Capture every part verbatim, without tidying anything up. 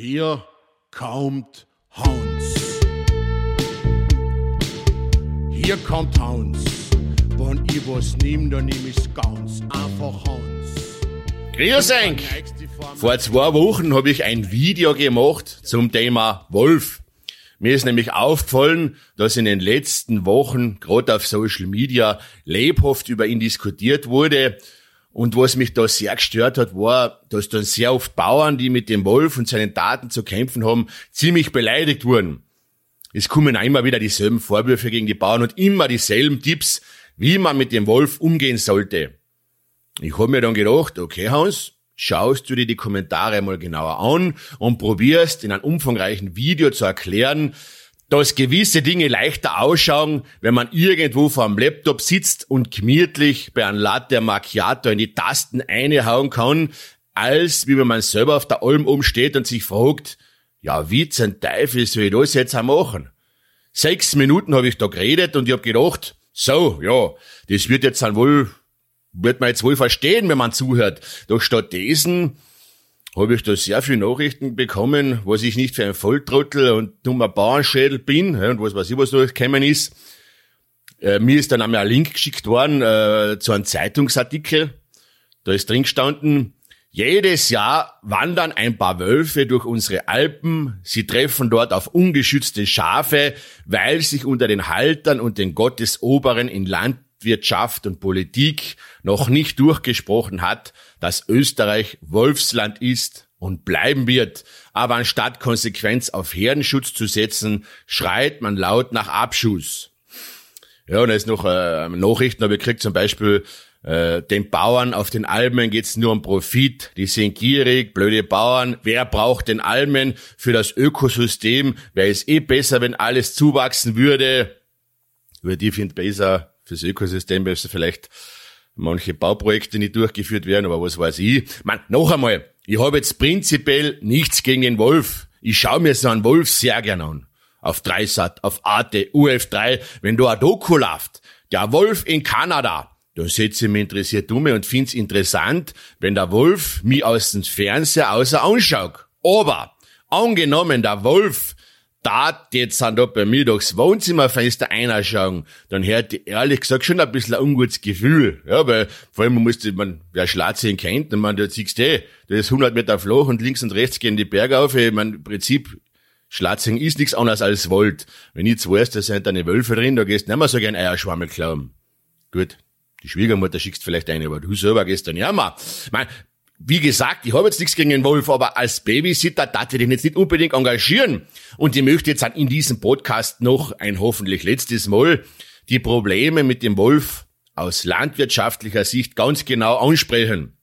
Hier kommt Hans. Hier kommt Hans. Wenn ich was nehme, dann nehme ich's ganz. Einfach Hans. Grüß euch! Vor zwei Wochen habe ich ein Video gemacht zum Thema Wolf. Mir ist nämlich aufgefallen, dass in den letzten Wochen gerade auf Social Media lebhaft über ihn diskutiert wurde. Und was mich da sehr gestört hat, war, dass dann sehr oft Bauern, die mit dem Wolf und seinen Taten zu kämpfen haben, ziemlich beleidigt wurden. Es kommen immer wieder dieselben Vorwürfe gegen die Bauern und immer dieselben Tipps, wie man mit dem Wolf umgehen sollte. Ich habe mir dann gedacht, okay Hans, schaust du dir die Kommentare mal genauer an und probierst in einem umfangreichen Video zu erklären, dass gewisse Dinge leichter ausschauen, wenn man irgendwo vor einem Laptop sitzt und gemütlich bei einem Latte Macchiato in die Tasten einhauen kann, als wie wenn man selber auf der Alm oben steht und sich fragt, ja wie zum Teufel soll ich das jetzt auch machen? Sechs Minuten habe ich da geredet und ich habe gedacht, so, ja, das wird jetzt dann wohl, wird man jetzt wohl verstehen, wenn man zuhört. Doch stattdessen habe ich da sehr viele Nachrichten bekommen, was ich nicht für ein Volltrottel und dummer Bauernschädel bin und was weiß ich, was da gekommen ist. Äh, mir ist dann einmal ein Link geschickt worden äh, zu einem Zeitungsartikel. Da ist drin gestanden, jedes Jahr wandern ein paar Wölfe durch unsere Alpen. Sie treffen dort auf ungeschützte Schafe, weil sich unter den Haltern und den Gottesoberen in Land Wirtschaft und Politik noch nicht durchgesprochen hat, dass Österreich Wolfsland ist und bleiben wird. Aber anstatt Konsequenz auf Herdenschutz zu setzen, schreit man laut nach Abschuss. Ja, und da ist noch äh, Nachrichten, aber ich kriege zum Beispiel, äh, den Bauern auf den Almen geht's nur um Profit. Die sind gierig, blöde Bauern. Wer braucht den Almen für das Ökosystem? Wäre es eh besser, wenn alles zuwachsen würde. Über die finde besser. Fürs Ökosystem müssen vielleicht manche Bauprojekte nicht durchgeführt werden, aber was weiß ich. Man, noch einmal, ich habe jetzt prinzipiell nichts gegen den Wolf. Ich schaue mir so einen Wolf sehr gerne an. Auf Dreisat, auf A T, U F drei, wenn da ein Doku läuft, der Wolf in Kanada, dann setze ich mich interessiert um und finde es interessant, wenn der Wolf mich aus dem Fernseher außer anschaut. Aber, angenommen, der Wolf da jetzt sind da bei mir durchs Wohnzimmerfenster reinschauen, dann hört ich ehrlich gesagt schon ein bisschen ein ungutes Gefühl. Ja, weil vor allem man muss, man, wer Schlatzing kennt, und man, da siehst du, das ist hundert Meter flach und links und rechts gehen die Berge auf. Ich mein, im Prinzip, Schlatzing ist nichts anderes als Wald. Wenn ich jetzt weiß, da sind deine Wölfe drin, da gehst du nicht mehr so gern Eierschwammel klauen. Gut, die Schwiegermutter schickst vielleicht eine, aber du selber gehst dann ja mal. Mein, Wie gesagt, ich habe jetzt nichts gegen den Wolf, aber als Babysitter darf ich den jetzt nicht unbedingt engagieren. Und ich möchte jetzt in diesem Podcast noch ein hoffentlich letztes Mal die Probleme mit dem Wolf aus landwirtschaftlicher Sicht ganz genau ansprechen.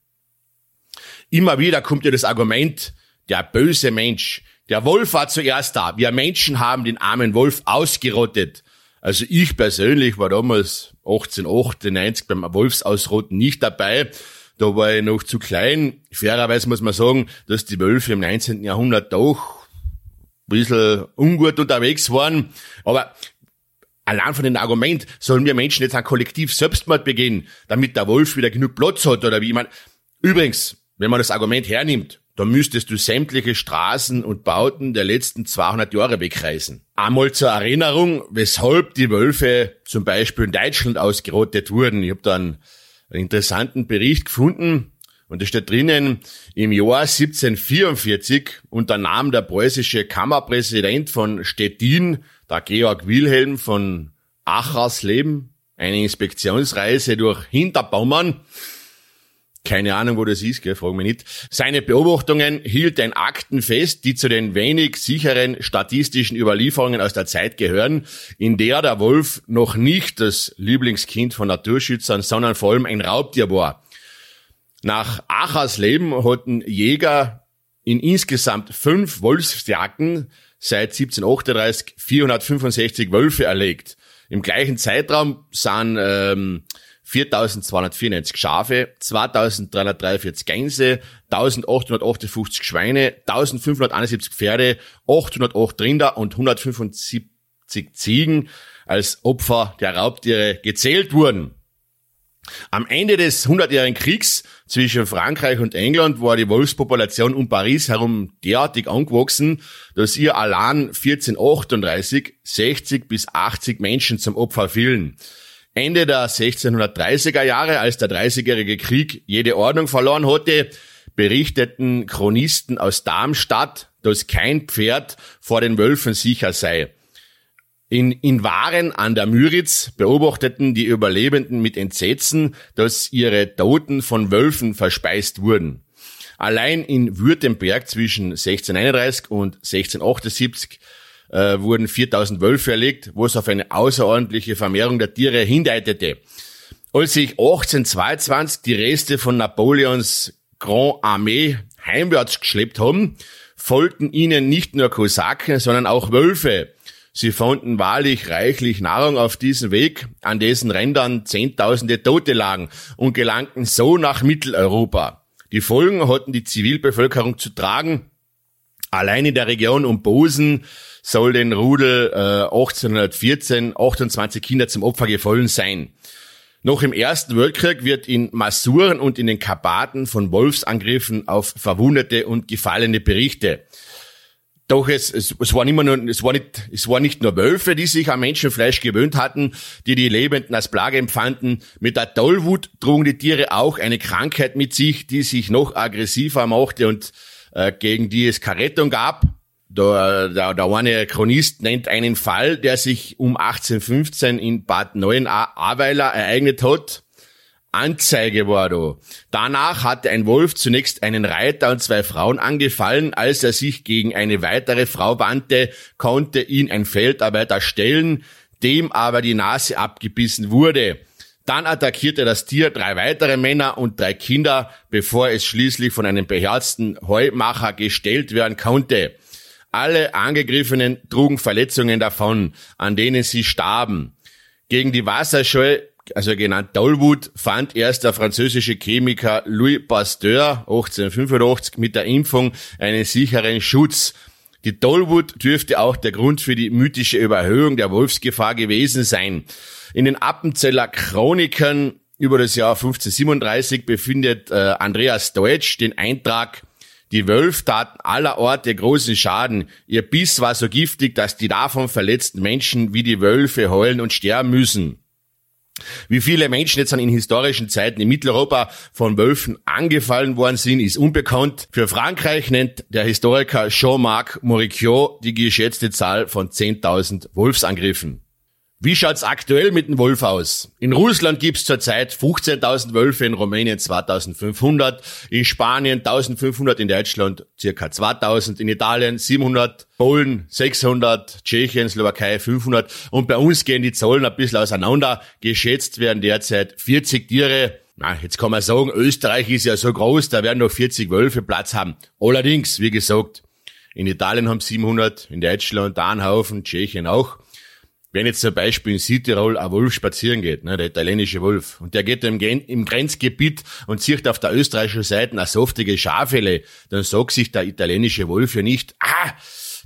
Immer wieder kommt ja das Argument, der böse Mensch. Der Wolf war zuerst da. Wir Menschen haben den armen Wolf ausgerottet. Also ich persönlich war damals achtzehnhundertachtundneunzig beim Wolfsausrotten nicht dabei. Da war ich noch zu klein. Fairerweise muss man sagen, dass die Wölfe im neunzehnten Jahrhundert doch ein bisschen ungut unterwegs waren. Aber allein von dem Argument, sollen wir Menschen jetzt einen Kollektiv-Selbstmord begehen, damit der Wolf wieder genug Platz hat oder wie? Ich meine, übrigens, wenn man das Argument hernimmt, dann müsstest du sämtliche Straßen und Bauten der letzten zweihundert Jahre wegreißen. Einmal zur Erinnerung, weshalb die Wölfe zum Beispiel in Deutschland ausgerottet wurden. Ich habe da einen einen interessanten Bericht gefunden und da steht drinnen, im Jahr siebzehnhundertvierundvierzig unternahm der preußische Kammerpräsident von Stettin, der Georg Wilhelm von Achersleben, eine Inspektionsreise durch Hinterpommern. Keine Ahnung, wo das ist, gell, fragen wir nicht. Seine Beobachtungen hielt ein Akten fest, die zu den wenig sicheren statistischen Überlieferungen aus der Zeit gehören, in der der Wolf noch nicht das Lieblingskind von Naturschützern, sondern vor allem ein Raubtier war. Nach Achas Leben hatten Jäger in insgesamt fünf Wolfsjagden seit siebzehnhundertachtunddreißig vierhundertfünfundsechzig Wölfe erlegt. Im gleichen Zeitraum sind ähm, viertausendzweihundertvierundneunzig Schafe, zweitausenddreihundertdreiundvierzig Gänse, eintausendachthundertachtundfünfzig Schweine, eintausendfünfhunderteinundsiebzig Pferde, achthundertacht Rinder und hundertfünfundsiebzig Ziegen als Opfer der Raubtiere gezählt wurden. Am Ende des hundertjährigen Kriegs zwischen Frankreich und England war die Wolfspopulation um Paris herum derartig angewachsen, dass ihr allein vierzehnhundertachtunddreißig sechzig bis achtzig Menschen zum Opfer fielen. Ende der sechzehnhundertdreißiger Jahre, als der dreißigjährige Krieg jede Ordnung verloren hatte, berichteten Chronisten aus Darmstadt, dass kein Pferd vor den Wölfen sicher sei. In, in Waren an der Müritz beobachteten die Überlebenden mit Entsetzen, dass ihre Toten von Wölfen verspeist wurden. Allein in Württemberg zwischen sechzehnhunderteinunddreißig und sechzehnhundertachtundsiebzig äh, wurden viertausend Wölfe erlegt, was auf eine außerordentliche Vermehrung der Tiere hindeutete. Als sich achtzehnhundertzweiundzwanzig die Reste von Napoleons Grand Armee heimwärts geschleppt haben, folgten ihnen nicht nur Kosaken, sondern auch Wölfe. Sie fanden wahrlich reichlich Nahrung auf diesem Weg, an dessen Rändern Zehntausende Tote lagen, und gelangten so nach Mitteleuropa. Die Folgen hatten die Zivilbevölkerung zu tragen. Allein in der Region um Bosen soll den Rudel äh, achtzehnhundertvierzehn achtundzwanzig Kinder zum Opfer gefallen sein. Noch im Ersten Weltkrieg wird in Masuren und in den Karpaten von Wolfsangriffen auf Verwundete und Gefallene berichtet. Doch es, es, es waren immer nur, es war nicht, es waren nicht nur Wölfe, die sich an Menschenfleisch gewöhnt hatten, die die Lebenden als Plage empfanden. Mit der Tollwut trugen die Tiere auch eine Krankheit mit sich, die sich noch aggressiver machte und äh, gegen die es keine Rettung gab. Der, der, der eine Chronist nennt einen Fall, der sich um achtzehnhundertfünfzehn in Bad Neuenahr-Ahrweiler ereignet hat. Anzeige war da. Danach hatte ein Wolf zunächst einen Reiter und zwei Frauen angefallen. Als er sich gegen eine weitere Frau wandte, konnte ihn ein Feldarbeiter stellen, dem aber die Nase abgebissen wurde. Dann attackierte das Tier drei weitere Männer und drei Kinder, bevor es schließlich von einem beherzten Heumacher gestellt werden konnte. Alle Angegriffenen trugen Verletzungen davon, an denen sie starben. Gegen die Wasserscheu, also genannt Tollwut, fand erst der französische Chemiker Louis Pasteur achtzehnhundertfünfundachtzig mit der Impfung einen sicheren Schutz. Die Tollwut dürfte auch der Grund für die mythische Überhöhung der Wolfsgefahr gewesen sein. In den Appenzeller Chroniken über das Jahr fünfzehnhundertsiebenunddreißig befindet äh, Andreas Deutsch den Eintrag: Die Wölfe taten aller Orte großen Schaden. Ihr Biss war so giftig, dass die davon verletzten Menschen wie die Wölfe heulen und sterben müssen. Wie viele Menschen jetzt in historischen Zeiten in Mitteleuropa von Wölfen angefallen worden sind, ist unbekannt. Für Frankreich nennt der Historiker Jean-Marc Moricq die geschätzte Zahl von zehntausend Wolfsangriffen. Wie schaut's aktuell mit dem Wolf aus? In Russland gibt's zurzeit fünfzehntausend Wölfe, in Rumänien zweitausendfünfhundert, in Spanien eintausendfünfhundert, in Deutschland circa zweitausend, in Italien siebenhundert, Polen sechshundert, Tschechien, Slowakei fünfhundert, und bei uns gehen die Zahlen ein bisschen auseinander. Geschätzt werden derzeit vierzig Tiere. Na, jetzt kann man sagen, Österreich ist ja so groß, da werden noch vierzig Wölfe Platz haben. Allerdings, wie gesagt, in Italien haben siebenhundert, in Deutschland einen Haufen, Tschechien auch. Wenn jetzt zum Beispiel in Südtirol ein Wolf spazieren geht, ne, der italienische Wolf, und der geht im, im Grenzgebiet und sieht auf der österreichischen Seite eine saftige Schafelle, dann sagt sich der italienische Wolf ja nicht: Ah,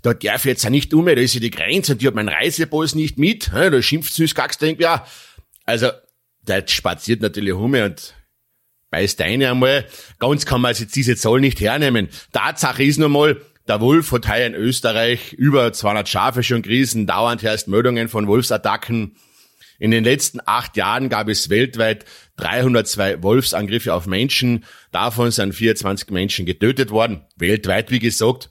da darf ich jetzt ja nicht um, da ist ja die Grenze und ich habe meinen Reisepass nicht mit, ne, da schimpft süß Gackst irgendwie auch. Also, der spaziert natürlich um und beißt eine einmal. Ganz kann man jetzt diese Zahl nicht hernehmen. Tatsache ist nun mal, der Wolf hat heuer in Österreich über zweihundert Schafe schon gerissen, dauernd herrscht Meldungen von Wolfsattacken. In den letzten acht Jahren gab es weltweit dreihundertzwei Wolfsangriffe auf Menschen. Davon sind vierundzwanzig Menschen getötet worden. Weltweit, wie gesagt,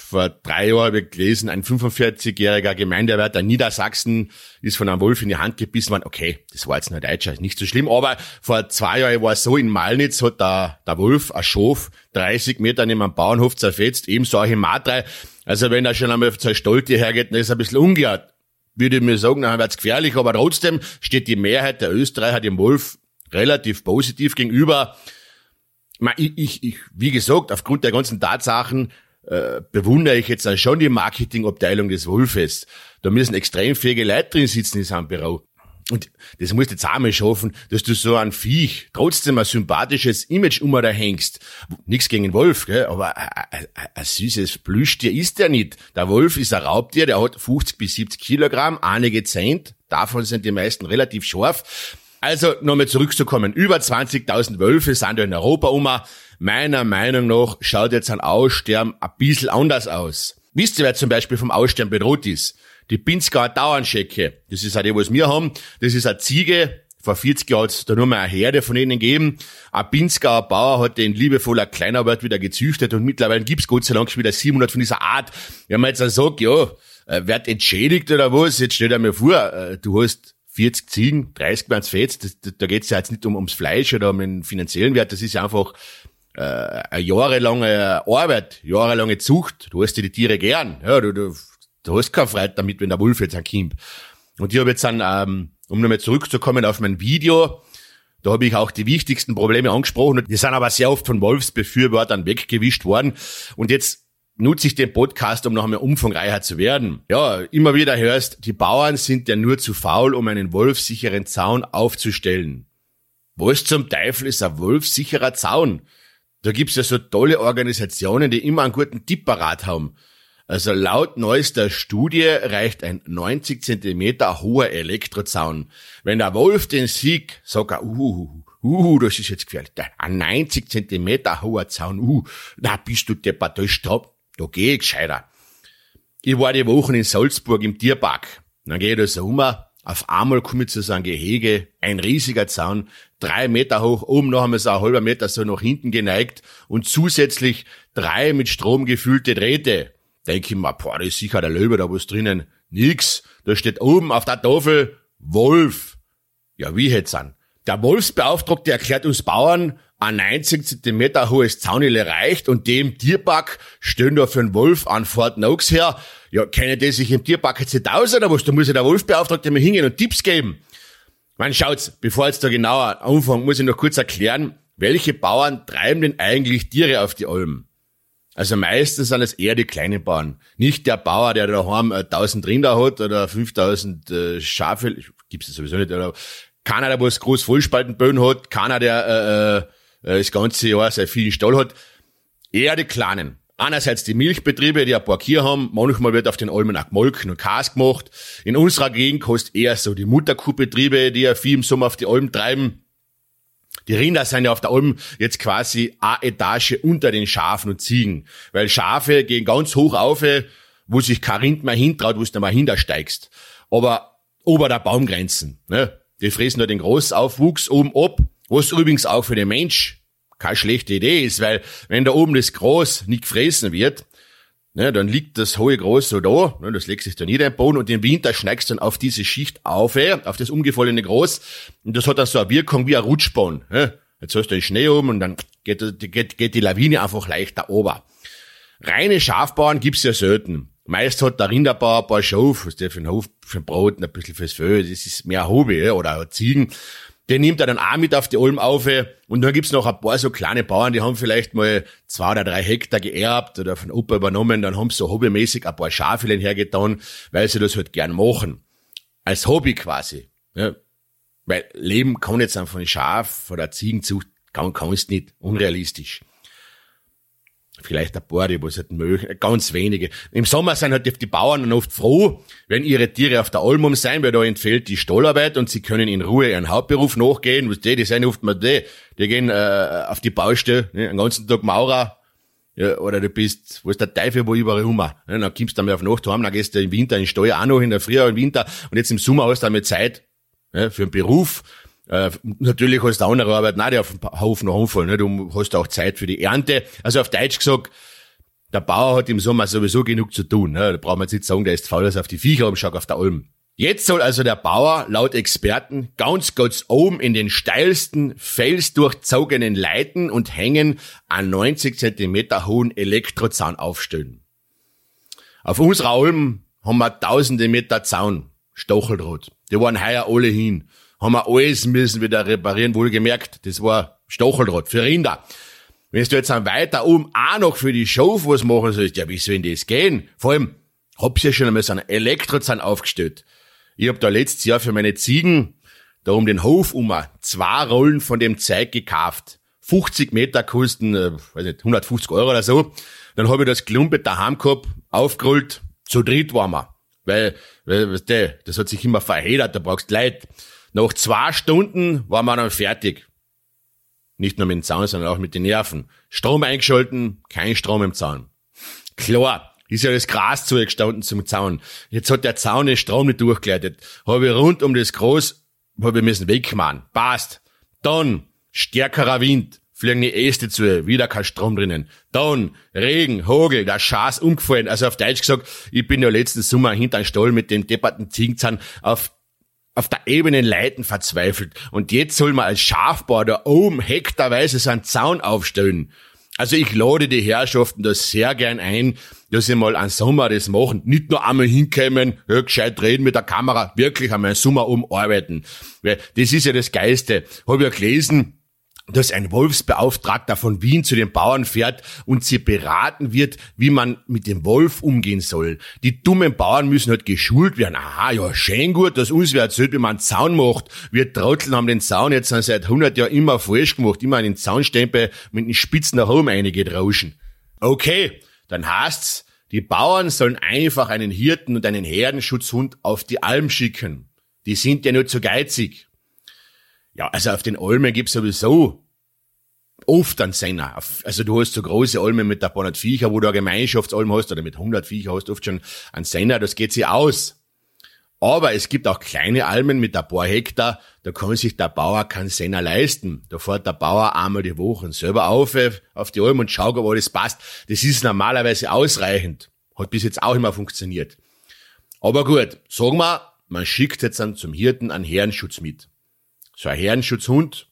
vor drei Jahren habe ich gelesen, ein fünfundvierzigjähriger Gemeindeerwärter in Niedersachsen ist von einem Wolf in die Hand gebissen worden. Okay, das war jetzt nur Deutscher, nicht so schlimm. Aber vor zwei Jahren war es so, in Malnitz hat der, der Wolf ein Schaf dreißig Meter neben einem Bauernhof zerfetzt, ebenso auch in Matrei. Also wenn er schon einmal zur Stolte hergeht, dann ist er ein bisschen ungehört. Würde ich mir sagen, dann wird's gefährlich. Aber trotzdem steht die Mehrheit der Österreicher dem Wolf relativ positiv gegenüber. Ich, ich, ich, wie gesagt, aufgrund der ganzen Tatsachen Äh, bewundere ich jetzt auch schon die Marketingabteilung des Wolfes. Da müssen extrem fähige Leute drin sitzen in seinem Büro. Und das musst du jetzt auch mal schaffen, dass du so ein Viech trotzdem ein sympathisches Image um da hängst. Nichts gegen den Wolf, gell? Aber ein, ein, ein süßes Plüschtier ist der nicht. Der Wolf ist ein Raubtier, der hat fünfzig bis siebzig Kilogramm, einige Zent, davon sind die meisten relativ scharf. Also nochmal zurückzukommen, über zwanzigtausend Wölfe sind da in Europa um. Meiner Meinung nach schaut jetzt ein Aussterben ein bisschen anders aus. Wisst ihr, wer zum Beispiel vom Aussterben bedroht ist? Die Pinzgauer Dauernschecke. Das ist auch die, was wir haben. Das ist eine Ziege. Vor vierzig Jahren hat es da nur mal eine Herde von ihnen gegeben. Ein Pinzgauer Bauer hat den liebevoller Kleinarbeit wieder gezüchtet und mittlerweile gibt's Gott sei Dank schon wieder siebenhundert von dieser Art. Wenn man jetzt dann sagt, ja, wird entschädigt oder was, jetzt stell dir mal vor, du hast vierzig Ziegen, dreißig werden fetzt. Da geht's ja jetzt nicht um ums Fleisch oder um den finanziellen Wert. Das ist ja einfach äh, eine jahrelange Arbeit, jahrelange Zucht. Du hast dir die Tiere gern. Ja, du, du, du hast keine Freude damit, wenn der Wolf jetzt ankommt. Und ich habe jetzt dann, ähm, um nochmal zurückzukommen auf mein Video, da habe ich auch die wichtigsten Probleme angesprochen. Die sind aber sehr oft von Wolfsbefürwortern weggewischt worden. Und jetzt nutze ich den Podcast, um noch einmal umfangreicher zu werden. Ja, immer wieder hörst, die Bauern sind ja nur zu faul, um einen wolfsicheren Zaun aufzustellen. Was zum Teufel ist ein wolfsicherer Zaun? Da gibt's ja so tolle Organisationen, die immer einen guten Tipp parat haben. Also laut neuester Studie reicht ein neunzig Zentimeter hoher Elektrozaun. Wenn der Wolf den sieht, sagt er, uh, uh, das ist jetzt gefährlich. Ein neunzig Zentimeter hoher Zaun, uh, na bist du deppert, da ist Stopp. Da geh ich gescheiter. Ich war die Wochen in Salzburg im Tierpark. Dann gehe ich da so rum. Auf einmal komme ich zu so einem Gehege. Ein riesiger Zaun. Drei Meter hoch. Oben noch einmal so ein halber Meter so nach hinten geneigt. Und zusätzlich drei mit Strom gefüllte Drähte. Denke ich mir, boah, da ist sicher der Löwe da was drinnen. Nix. Da steht oben auf der Tafel Wolf. Ja, wie hätt's an? Der Wolfsbeauftragte erklärt uns Bauern, ein neunzig Zentimeter hohes Zaunile reicht und dem Tierpark stellen da für einen Wolf an Fort Knox her. Ja, können die sich im Tierpark jetzt nicht aus oder was? Da muss ja der Wolfbeauftragte mal hingehen und Tipps geben. Man schaut's, bevor jetzt da genauer anfangen, muss ich noch kurz erklären, welche Bauern treiben denn eigentlich Tiere auf die Alm? Also meistens sind es eher die kleinen Bauern. Nicht der Bauer, der daheim tausend Rinder hat oder fünftausend äh, Schafe, gibt's das sowieso nicht, oder keiner, der was groß Vollspaltenböden hat, keiner, der äh, äh, das ganze Jahr sehr viel Stall hat. Eher die Kleinen. Einerseits die Milchbetriebe, die ein paar Kühe haben. Manchmal wird auf den Almen auch gemolken und Kas gemacht. In unserer Gegend hast eher so die Mutterkuhbetriebe, die ja viel im Sommer auf die Almen treiben. Die Rinder sind ja auf der Alm jetzt quasi eine Etage unter den Schafen und Ziegen. Weil Schafe gehen ganz hoch auf, wo sich kein Rind mehr hintraut, wo du da mal hintersteigst. Aber ober der Baumgrenzen, ne? Die fressen da den Großaufwuchs oben ab, was übrigens auch für den Mensch keine schlechte Idee ist, weil wenn da oben das Gras nicht gefressen wird, ne, dann liegt das hohe Gras so da, ne, das legt sich dann nicht in den Boden und im Winter schneigst du dann auf diese Schicht auf, auf das umgefallene Gras und das hat dann so eine Wirkung wie ein Rutschbahn. Ne? Jetzt hast du den Schnee oben und dann geht, geht, geht die Lawine einfach leichter runter. Reine Schafbauern gibt's ja selten. Meist hat der Rinderbauer ein paar Schafe, was der für den Hof, für den Brot, ein bisschen fürs Fell, das ist mehr Hobby, oder Ziegen. Den nimmt er dann auch mit auf die Alm auf, und dann gibt's noch ein paar so kleine Bauern, die haben vielleicht mal zwei oder drei Hektar geerbt oder von Opa übernommen, dann haben sie so hobbymäßig ein paar Schafe hergetan, weil sie das halt gern machen. Als Hobby quasi, ja. Weil Leben kann jetzt einfach von Schaf oder Ziegenzucht, kann, kannst nicht, unrealistisch. Vielleicht ein paar, die was halt mögen, ganz wenige. Im Sommer sind halt die Bauern dann oft froh, wenn ihre Tiere auf der Alm um sein, weil da entfällt die Stallarbeit und sie können in Ruhe ihren Hauptberuf nachgehen. Die, die sind oft mal die, die gehen äh, auf die Baustelle, ne, den ganzen Tag Maurer, ja, oder du bist, wo ist der Teufel, wo überall rum. Ne, dann kommst du einmal auf Nacht heim, dann gehst du im Winter in den Stall auch noch, in der Früh, im Winter. Und jetzt im Sommer hast du einmal Zeit, ne, für den Beruf. Äh, natürlich hast du andere Arbeit, nein, die auf dem Hof noch anfallen, ne? Du hast auch Zeit für die Ernte. Also auf Deutsch gesagt, der Bauer hat im Sommer sowieso genug zu tun, ne? Da braucht man jetzt nicht sagen, der ist faul, als auf die Viecher umschaut auf der Alm. Jetzt soll also der Bauer, laut Experten, ganz, ganz oben in den steilsten, felsdurchzogenen Leiten und Hängen einen neunzig Zentimeter hohen Elektrozaun aufstellen. Auf unserer Alm haben wir tausende Meter Zaun, Stacheldraht. Die waren heuer alle hin. Haben wir alles müssen wieder reparieren, wohlgemerkt. Das war Stacheldraht für Rinder. Wenn du jetzt dann weiter oben auch noch für die Schafe was machen sollst, ja, wie soll denn das gehen? Vor allem, hab's ja schon einmal so einen Elektrozaun aufgestellt. Ich hab da letztes Jahr für meine Ziegen, da um den Hof um, zwei Rollen von dem Zeug gekauft. fünfzig Meter kosten, äh, weiß nicht, hundertfünfzig Euro oder so. Dann hab ich das Klumpet daheim gehabt, aufgerollt, zu dritt waren wir. Weil, weil, weißt du, das hat sich immer verheddert, da brauchst du Leute. Nach zwei Stunden waren wir dann fertig. Nicht nur mit dem Zaun, sondern auch mit den Nerven. Strom eingeschalten, kein Strom im Zaun. Klar, ist ja das Gras zugestanden zum Zaun. Jetzt hat der Zaun den Strom nicht durchgeleitet. Habe ich rund um das Gras, habe ich müssen wegmachen. Passt. Dann stärkerer Wind, fliegen die Äste zu, wieder kein Strom drinnen. Dann Regen, Hagel, der Scheiß umgefallen. Also auf Deutsch gesagt, ich bin ja letzten Sommer hinter den Stall mit dem depperten Ziegenzahn auf auf der Ebene Leiten verzweifelt. Und jetzt soll man als Schafbauer da oben hektarweise so einen Zaun aufstellen. Also ich lade die Herrschaften da sehr gern ein, dass sie mal einen Sommer das machen. Nicht nur einmal hinkommen, ja, gescheit reden mit der Kamera, wirklich einmal einen Sommer umarbeiten. Weil das ist ja das Geiste. Habe ja gelesen, dass ein Wolfsbeauftragter von Wien zu den Bauern fährt und sie beraten wird, wie man mit dem Wolf umgehen soll. Die dummen Bauern müssen halt geschult werden. Aha, ja, schön gut, dass uns wer erzählt, wie man einen Zaun macht. Wir Trotteln haben den Zaun jetzt seit hundert Jahren immer falsch gemacht. Immer einen Zaunstempel mit den Spitzen nach oben reingeht rauschen. Okay, dann heißt's, die Bauern sollen einfach einen Hirten und einen Herdenschutzhund auf die Alm schicken. Die sind ja nur zu geizig. Ja, also auf den Almen gibt's sowieso oft einen Senner. Also du hast so große Almen mit ein paar hundert Viecher, wo du eine Gemeinschaftsalm hast, oder mit hundert Viecher hast du oft schon einen Senner, das geht sich aus. Aber es gibt auch kleine Almen mit ein paar Hektar, da kann sich der Bauer keinen Senner leisten. Da fährt der Bauer einmal die Woche selber auf, auf die Alm und schaut, ob alles passt. Das ist normalerweise ausreichend. Hat bis jetzt auch immer funktioniert. Aber gut, sagen wir, man schickt jetzt dann zum Hirten einen Herrenschutz mit. So ein Herdenschutzhund,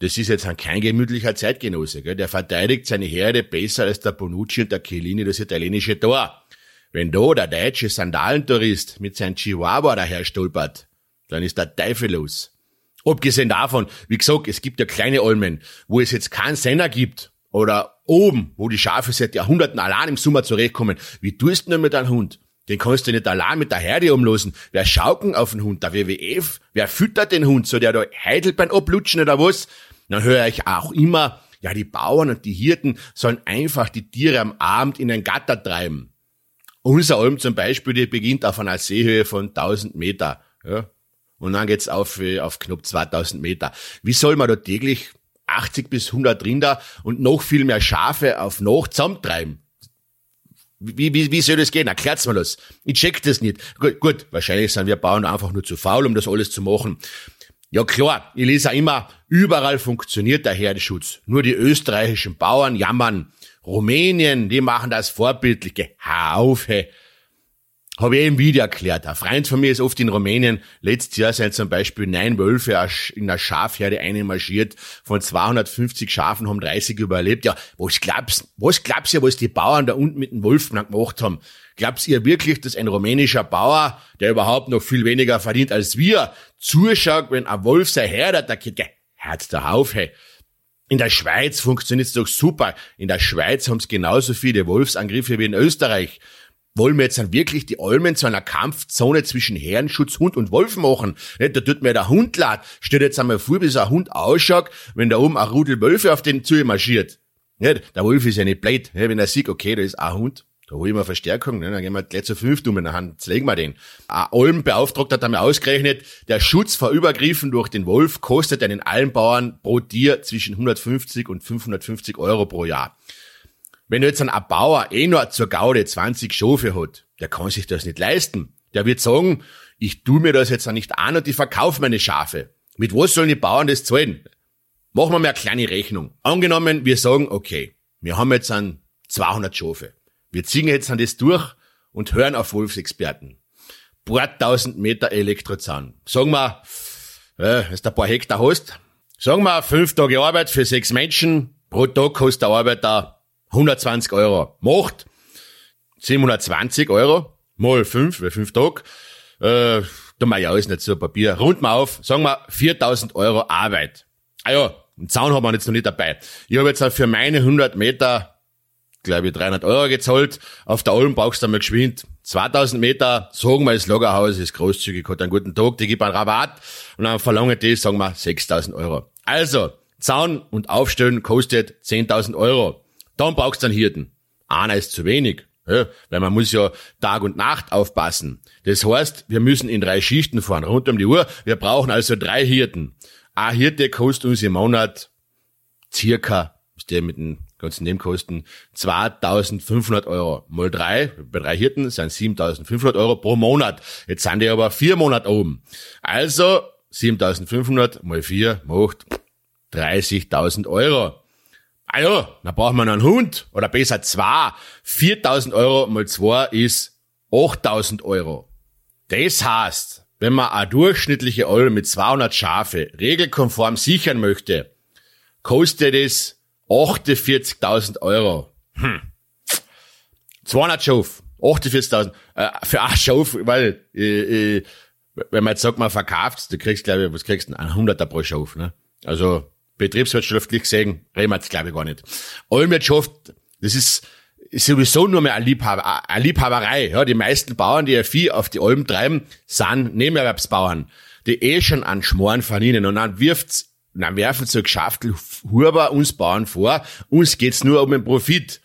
das ist jetzt kein gemütlicher Zeitgenosse, gell? Der verteidigt seine Herde besser als der Bonucci und der Chiellini, das italienische Tor. Wenn da der deutsche Sandalentourist mit seinem Chihuahua daher stolpert, dann ist der Teufel los. Abgesehen davon, wie gesagt, es gibt ja kleine Almen, wo es jetzt keinen Senner gibt, oder oben, wo die Schafe seit Jahrhunderten allein im Sommer zurechtkommen. Wie tust du denn mit einem Hund? Den kannst du nicht allein mit der Herde umlassen. Wer schauken auf den Hund? Der W W F? Wer füttert den Hund? Soll der da Heidelbein ablutschen oder was? Dann höre ich auch immer, ja, die Bauern und die Hirten sollen einfach die Tiere am Abend in ein Gatter treiben. Unser Alm zum Beispiel, die beginnt auf einer Seehöhe von tausend Meter. Ja? Und dann geht's auf, auf knapp zweitausend Meter. Wie soll man da täglich achtzig bis hundert Rinder und noch viel mehr Schafe auf Nacht zusammentreiben? Wie, wie, wie soll das gehen? Erklärt's mir das. Ich check das nicht. Gut, gut, wahrscheinlich sind wir Bauern einfach nur zu faul, um das alles zu machen. Ja klar, ich lese auch immer, überall funktioniert der Herdenschutz. Nur die österreichischen Bauern jammern. Rumänien, die machen das vorbildlich. Hör auf, hey. Habe ich im Video erklärt. Ein Freund von mir ist oft in Rumänien. Letztes Jahr sind zum Beispiel neun Wölfe in einer Schafherde einmarschiert. Von zweihundertfünfzig Schafen haben dreißig überlebt. Ja, was glaubst, was glaubst ihr, was die Bauern da unten mit den Wölfen gemacht haben? Glaubst ihr wirklich, dass ein rumänischer Bauer, der überhaupt noch viel weniger verdient als wir, zuschaut, wenn ein Wolf seine Herde attackiert? Hört da auf, hey. In der Schweiz funktioniert es doch super. In der Schweiz haben es genauso viele Wolfsangriffe wie in Österreich. Wollen wir jetzt dann wirklich die Almen zu einer Kampfzone zwischen Herdenschutzhund und Wolf machen? Da tut mir der Hund leid. Steht jetzt einmal vor, bis ein Hund ausschaut, wenn da oben ein Rudel Wölfe auf den zu marschiert. Der Wolf ist ja nicht blöd. Wenn er sieht, okay, da ist ein Hund, da hol ich mir Verstärkung, dann gehen wir gleich zu fünf um in der Hand, legen wir den. Ein Almbeauftragter hat einmal ausgerechnet, der Schutz vor Übergriffen durch den Wolf kostet einen Almbauern pro Tier zwischen hundertfünfzig und fünfhundertfünfzig Euro pro Jahr. Wenn jetzt ein Bauer eh nur zur Gaude zwanzig Schafe hat, der kann sich das nicht leisten. Der wird sagen, ich tu mir das jetzt auch nicht an und ich verkaufe meine Schafe. Mit was sollen die Bauern das zahlen? Machen wir mal eine kleine Rechnung. Angenommen, wir sagen, okay, wir haben jetzt an zweihundert Schafe. Wir ziehen jetzt an das durch und hören auf Wolfsexperten. Paar tausend Meter Elektrozaun. Sagen wir, äh, wenn du ein paar Hektar hast, sagen wir fünf Tage Arbeit für sechs Menschen. Pro Tag kostet der Arbeiter hundertzwanzig Euro. Macht siebenhundertzwanzig Euro mal fünf, weil fünf Tage. Äh, da mein ja alles nicht so Papier. Rund mal auf, sagen wir viertausend Euro Arbeit. Ah ja, einen Zaun haben wir jetzt noch nicht dabei. Ich habe jetzt auch für meine hundert Meter, glaube ich, dreihundert Euro gezahlt. Auf der Alm brauchst du einmal geschwind. zweitausend Meter, sagen wir, das Lagerhaus ist großzügig, hat einen guten Tag, die gibt einen Rabatt. Und dann verlangen die, sagen wir, sechstausend Euro. Also, Zaun und Aufstellen kostet zehntausend Euro. Dann brauchst du einen Hirten. Einer ist zu wenig. Ja, weil man muss ja Tag und Nacht aufpassen. Das heißt, wir müssen in drei Schichten fahren, rund um die Uhr. Wir brauchen also drei Hirten. Eine Hirte kostet uns im Monat circa, ist der mit den ganzen Nebenkosten, zweitausendfünfhundert Euro. Mal drei, bei drei Hirten sind siebentausendfünfhundert Euro pro Monat. Jetzt sind die aber vier Monate oben. Also siebentausendfünfhundert mal vier macht dreißigtausend Euro. Ah ja, dann braucht man einen Hund, oder besser zwei. viertausend Euro mal zwei ist achttausend Euro. Das heißt, wenn man eine durchschnittliche Alm mit zweihundert Schafe regelkonform sichern möchte, kostet es achtundvierzigtausend Euro. Hm. zweihundert Schafe, achtundvierzigtausend. Äh, für ein Schaf, weil, äh, äh, wenn man jetzt sagt, man verkauft, du kriegst, glaube ich, was kriegst du? Ein Hunderter pro Schaf, ne? Also, betriebswirtschaftlich gesehen, reden wir jetzt, glaube ich, gar nicht. Almwirtschaft, das ist, ist sowieso nur mehr eine, Liebhaber, eine Liebhaberei. Ja, die meisten Bauern, die ihr Vieh auf die Alm treiben, sind Nebenerwerbsbauern, die eh schon an Schmoren verdienen. Und dann wirft's, dann werfen so Geschäftel Huber uns Bauern vor, uns geht's nur um den Profit.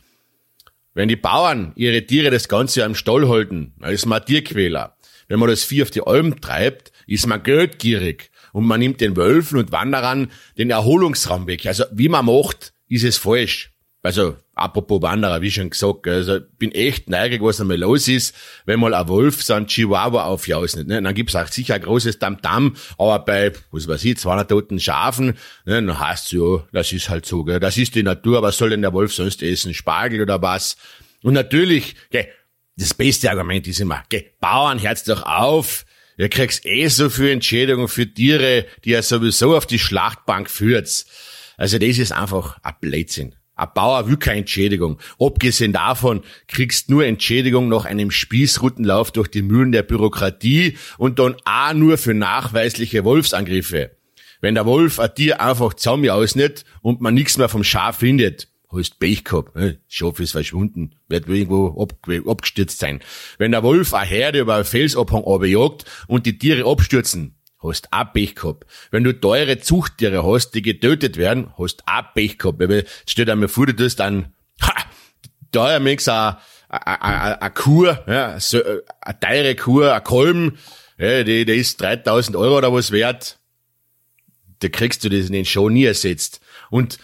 Wenn die Bauern ihre Tiere das ganze Jahr im Stall halten, dann ist man ein Tierquäler. Wenn man das Vieh auf die Alm treibt, ist man geldgierig. Und man nimmt den Wölfen und Wanderern den Erholungsraum weg. Also wie man macht, ist es falsch. Also apropos Wanderer, wie schon gesagt, also bin echt neugierig, was einmal los ist, wenn mal ein Wolf so einen Chihuahua aufjausnet. Ne? Dann gibt's auch sicher ein großes Tamtam, aber bei, was weiß ich, zweihundert toten Schafen, ne, dann heißt es ja, das ist halt so, gell? Das ist die Natur, was soll denn der Wolf sonst essen, Spargel oder was? Und natürlich, gell, das beste Argument ist immer, gell, Bauern, hört's doch auf, ihr kriegst eh so viel Entschädigung für Tiere, die ihr sowieso auf die Schlachtbank führt. Also das ist einfach ein Blödsinn. Ein Bauer will keine Entschädigung. Abgesehen davon kriegst nur Entschädigung nach einem Spießrutenlauf durch die Mühlen der Bürokratie und dann auch nur für nachweisliche Wolfsangriffe. Wenn der Wolf ein Tier einfach zusammenjausnet und man nichts mehr vom Schaf findet, hast Pech gehabt, das Schaf ist verschwunden, wird irgendwo ab, abgestürzt sein. Wenn der Wolf eine Herde über einen Felsabhang runterjagt und die Tiere abstürzen, hast auch Pech gehabt. Wenn du teure Zuchttiere hast, die getötet werden, hast auch Pech gehabt. Weil stell dir mal vor, du tust dann, ha, teuer mix eine, eine, eine, eine Kuh, ja, eine teure Kuh, ein Kolben, ja, der ist dreitausend Euro oder was wert, da kriegst du das in den Show nie ersetzt. Und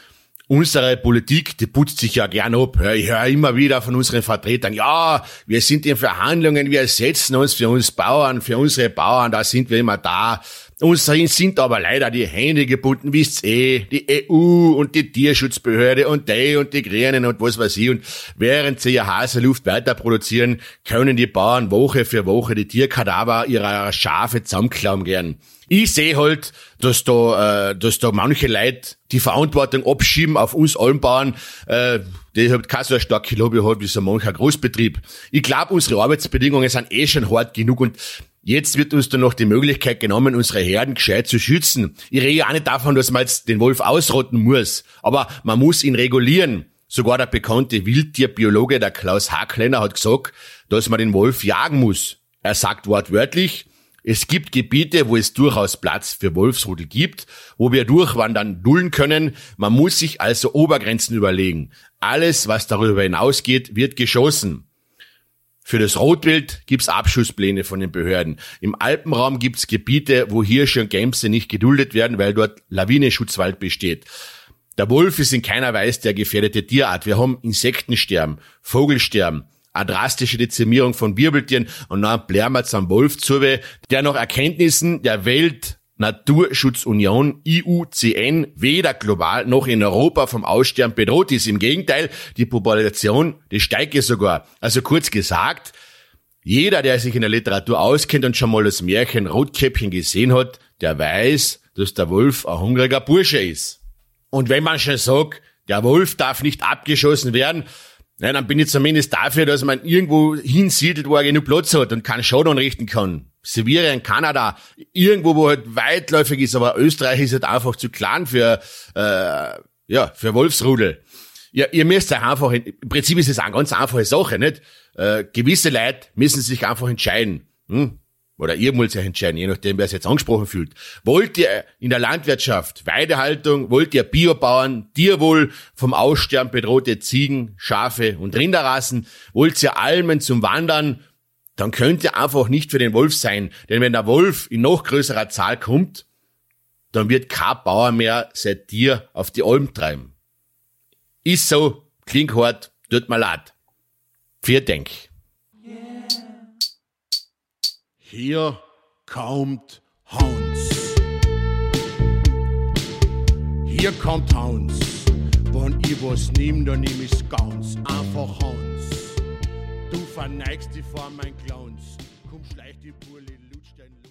unsere Politik, die putzt sich ja gern ab. Ich höre immer wieder von unseren Vertretern, ja, wir sind in Verhandlungen, wir setzen uns für uns Bauern, für unsere Bauern, da sind wir immer da. Uns sind aber leider die Hände gebunden, wisst eh, die E U und die Tierschutzbehörde und die und die Grünen und was weiß ich. Und während sie ihr Haselluft weiter produzieren, können die Bauern Woche für Woche die Tierkadaver ihrer Schafe zusammenklauen gern. Ich sehe halt, dass da, äh, dass da manche Leute die Verantwortung abschieben auf uns Almbauern, äh, die halt keine so eine starke Lobby hat wie so mancher Großbetrieb. Ich glaube, unsere Arbeitsbedingungen sind eh schon hart genug und jetzt wird uns dann noch die Möglichkeit genommen, unsere Herden gescheit zu schützen. Ich rede ja auch nicht davon, dass man jetzt den Wolf ausrotten muss, aber man muss ihn regulieren. Sogar der bekannte Wildtierbiologe, der Klaus Hacklander, hat gesagt, dass man den Wolf jagen muss. Er sagt wortwörtlich, es gibt Gebiete, wo es durchaus Platz für Wolfsrudel gibt, wo wir Durchwandern dulden können. Man muss sich also Obergrenzen überlegen. Alles, was darüber hinausgeht, wird geschossen. Für das Rotwild gibt's Abschusspläne von den Behörden. Im Alpenraum gibt's Gebiete, wo Hirsche und Gämse nicht geduldet werden, weil dort Lawinenschutzwald besteht. Der Wolf ist in keiner Weise der gefährdete Tierart. Wir haben Insektensterben, Vogelsterben, eine drastische Dezimierung von Wirbeltieren und dann blären wir zum Wolf zu, der nach Erkenntnissen der Weltnaturschutzunion I U C N weder global noch in Europa vom Aussterben bedroht ist. Im Gegenteil, die Population, die steigt ja sogar. Also kurz gesagt, jeder, der sich in der Literatur auskennt und schon mal das Märchen Rotkäppchen gesehen hat, der weiß, dass der Wolf ein hungriger Bursche ist. Und wenn man schon sagt, der Wolf darf nicht abgeschossen werden, nein, dann bin ich zumindest dafür, dass man irgendwo hinsiedelt, wo er genug Platz hat und keinen Schaden anrichten kann. Sibirien, Kanada, irgendwo, wo halt weitläufig ist, aber Österreich ist halt einfach zu klein für, äh, ja, für Wolfsrudel. Ja, ihr müsst euch einfach, im Prinzip ist es eine ganz einfache Sache, nicht? Äh, gewisse Leute müssen sich einfach entscheiden. Hm? oder ihr müsst euch entscheiden, je nachdem, wer es jetzt angesprochen fühlt. Wollt ihr in der Landwirtschaft Weidehaltung, wollt ihr Biobauern, Tierwohl, vom Aussterben bedrohte Ziegen, Schafe und Rinderrassen, wollt ihr Almen zum Wandern, dann könnt ihr einfach nicht für den Wolf sein. Denn wenn der Wolf in noch größerer Zahl kommt, dann wird kein Bauer mehr sein Tier auf die Alm treiben. Ist so, klingt hart, tut mir leid. Vier Denk. Hier kommt Hans. Hier kommt Hans. Wenn ich was nehm, dann nehm ich's ganz. Einfach Hans. Du verneigst dich vor mein Clowns. Komm, schleich die Burli, lutsch dein Lutsch.